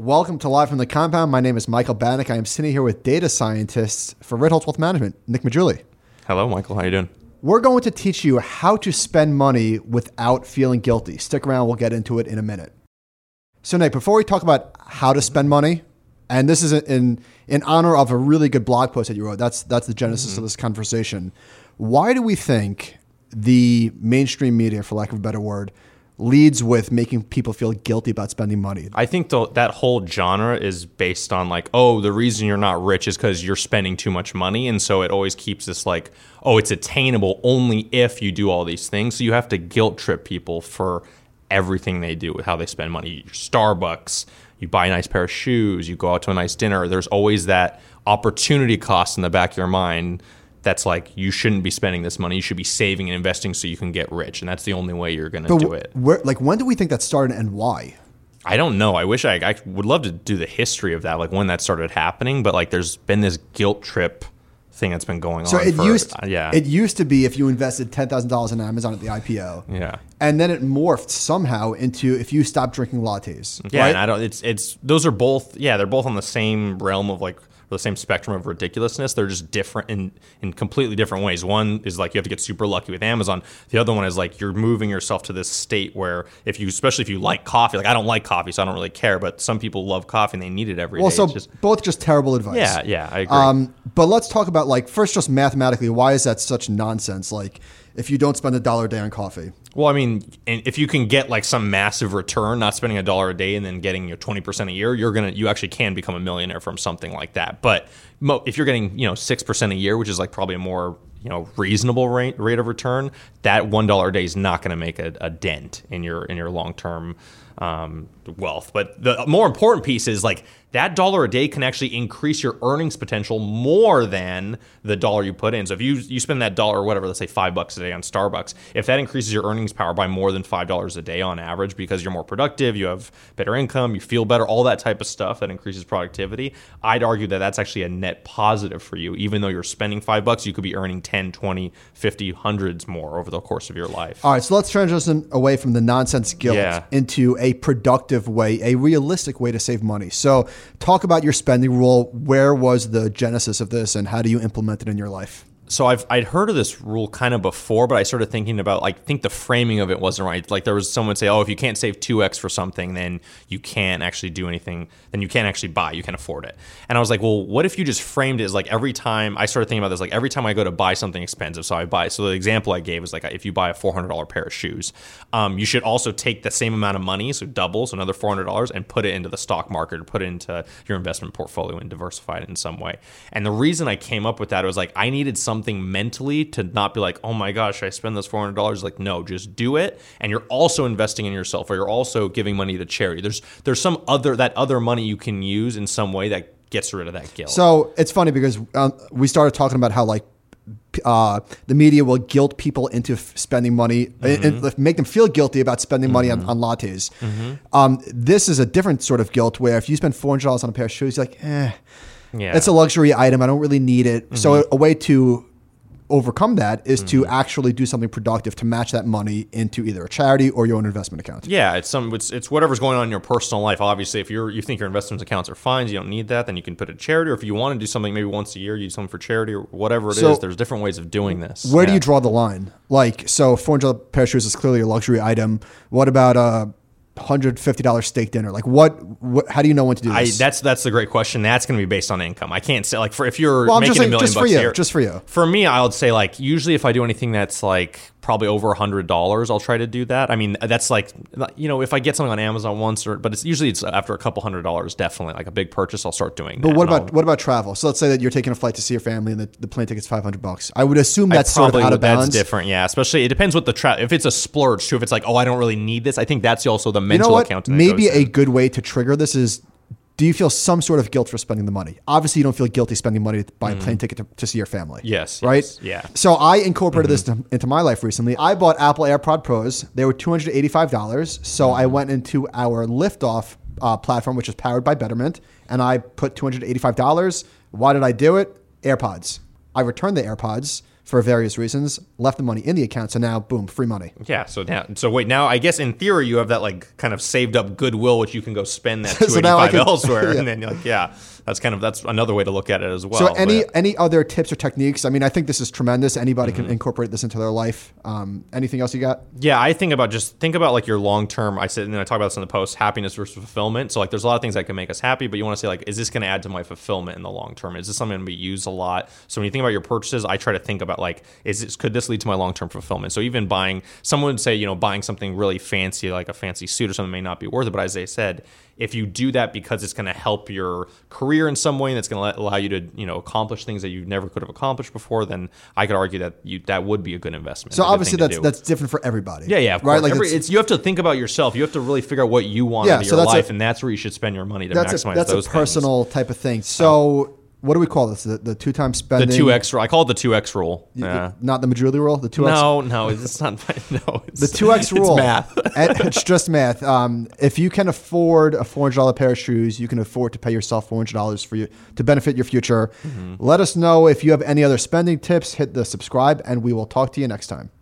Welcome to Live from the Compound. My name is Michael Batnick. I am sitting here with data scientists for Ritholtz Wealth Management, Nick Maggiulli. Hello, Michael. How are you doing? We're going to teach you how to spend money without feeling guilty. Stick around. We'll get into it in a minute. So, Nick, before we talk about how to spend money, and this is in honor of a really good blog post that you wrote, that's the genesis of this conversation. Why do we think the mainstream media, for lack of a better word, leads with making people feel guilty about spending money? I think that whole genre is based on like, oh, the reason you're not rich is because you're spending too much money. And so it always keeps this like, oh, it's attainable only if you do all these things. So you have to guilt trip people for everything they do with how they spend money. Starbucks, you buy a nice pair of shoes, you go out to a nice dinner. There's always that opportunity cost in the back of your mind that's like, you shouldn't be spending this money. You should be saving and investing so you can get rich. And that's the only way you're going to do it. Like, when do we think that started and why? I don't know. I wish I would love to do the history of that, like when that started happening. But like, there's been this guilt trip thing that's been going on. It used to be if you invested $10,000 in Amazon at the IPO. Yeah. And then it morphed somehow into if you stop drinking lattes. Yeah. Right? And those are both, they're both on the same realm of like, the same spectrum of ridiculousness. They're just different in completely different ways. One is like you have to get super lucky with Amazon. The other one is like you're moving yourself to this state where especially if you like coffee, like I don't like coffee, so I don't really care, but some people love coffee and they need it every day. Well, so both just terrible advice. Yeah, I agree. But let's talk about like first just mathematically, why is that such nonsense? Like if you don't spend $1 a day on coffee. Well, I mean, and if you can get like some massive return, not spending $1 a day and then getting your 20% a year, you actually can become a millionaire from something like that. But if you're getting, 6% a year, which is like probably a more, reasonable rate of return, that $1 a day is not going to make a dent in your long-term wealth. But the more important piece is like that dollar a day can actually increase your earnings potential more than the dollar you put in. So if you spend that dollar or whatever, let's say $5 a day on Starbucks, if that increases your earnings power by more than $5 a day on average because you're more productive, you have better income, you feel better, all that type of stuff that increases productivity, I'd argue that that's actually a net positive for you. Even though you're spending $5, you could be earning 10, 20, 50, hundreds more over the course of your life. All right, so let's transition away from the nonsense guilt into a productive way, a realistic way to save money. So talk about your spending rule. Where was the genesis of this and how do you implement it in your life? So I'd heard of this rule kind of before, but I started thinking about, I think the framing of it wasn't right. Like there was someone say, oh, if you can't save 2X for something, then you can't actually do anything. Then you can't actually buy, you can't afford it. And I was like, well, what if you just framed it as like every time I started thinking about this, like every time I go to buy something expensive, so the example I gave was like, if you buy a $400 pair of shoes, you should also take the same amount of money, so double, so another $400 and put it into the stock market or put it into your investment portfolio and diversify it in some way. And the reason I came up with that was like, I needed something mentally to not be like, oh my gosh, I spend this $400. Like, no, just do it. And you're also investing in yourself, or you're also giving money to charity. There's some other money you can use in some way that gets rid of that guilt. So it's funny because we started talking about how like the media will guilt people into spending money and make them feel guilty about spending money on lattes. Mm-hmm. This is a different sort of guilt where if you spend $400 on a pair of shoes, you're like, yeah. It's a luxury item. I don't really need it. Mm-hmm. So a way to overcome that is to actually do something productive to match that money into either a charity or your own investment account. Yeah, it's whatever's going on in your personal life. Obviously, if you think your investment accounts are fine, you don't need that, then you can put it to charity. Or if you want to do something maybe once a year, you do something for charity or whatever it is. There's different ways of doing this. Where do you draw the line? Like, so $400 pair of shoes is clearly a luxury item. What about $150 steak dinner? Like what, how do you know when to do this? That's the great question. That's going to be based on income. I can't say like if you're making $1 million bucks a year. Just for you. For me, I would say like usually if I do anything that's like probably over $100, I'll try to do that. I mean, that's like, if I get something on Amazon once but it's usually after a couple $100, definitely like a big purchase, I'll start doing that. But what about travel? So let's say that you're taking a flight to see your family and the plane ticket's $500. I would assume that's sort of out of bounds. That's different. Yeah. Especially it depends what if it's a splurge too, if it's like, oh, I don't really need this. I think that's also the mental accounting. Maybe a good way to trigger this is, do you feel some sort of guilt for spending the money? Obviously, you don't feel guilty spending money to buy a plane ticket to see your family. Yes. Right? Yes, yeah. So I incorporated this into my life recently. I bought Apple AirPod Pros. They were $285. So I went into our Liftoff platform, which is powered by Betterment, and I put $285. Why did I do it? AirPods. I returned the AirPods for various reasons, left the money in the account. So now, boom, free money. Yeah. So now I guess in theory you have that like kind of saved up goodwill, which you can go spend that $285 elsewhere. Yeah. And then you're like, yeah, that's another way to look at it as well. So any other tips or techniques? I mean, I think this is tremendous. Anybody can incorporate this into their life. Anything else you got? Yeah. I think about like your long-term, I talk about this in the post, happiness versus fulfillment. So like there's a lot of things that can make us happy, but you want to say like, is this going to add to my fulfillment in the long term? Is this something I'm going to be used a lot? So when you think about your purchases, I try to think about like, could this lead to my long-term fulfillment? So even someone would say buying something really fancy, like a fancy suit or something may not be worth it. But as they said, if you do that because it's going to help your career in some way, and it's going to allow you to, accomplish things that you never could have accomplished before, then I could argue that that would be a good investment. So obviously that's different for everybody. Yeah, yeah, of course. Right? Like you have to think about yourself. You have to really figure out what you want out of your life, and that's where you should spend your money to maximize those things. That's a personal type of thing. So what do we call this? The two-time spending? The 2X rule. I call it the 2X rule. Yeah. Not the Maggiulli rule? The 2X? No, it's not. No, it's, the 2X rule. It's math. It's just math. If you can afford a $400 pair of shoes, you can afford to pay yourself $400 to benefit your future. Mm-hmm. Let us know if you have any other spending tips. Hit the subscribe, and we will talk to you next time.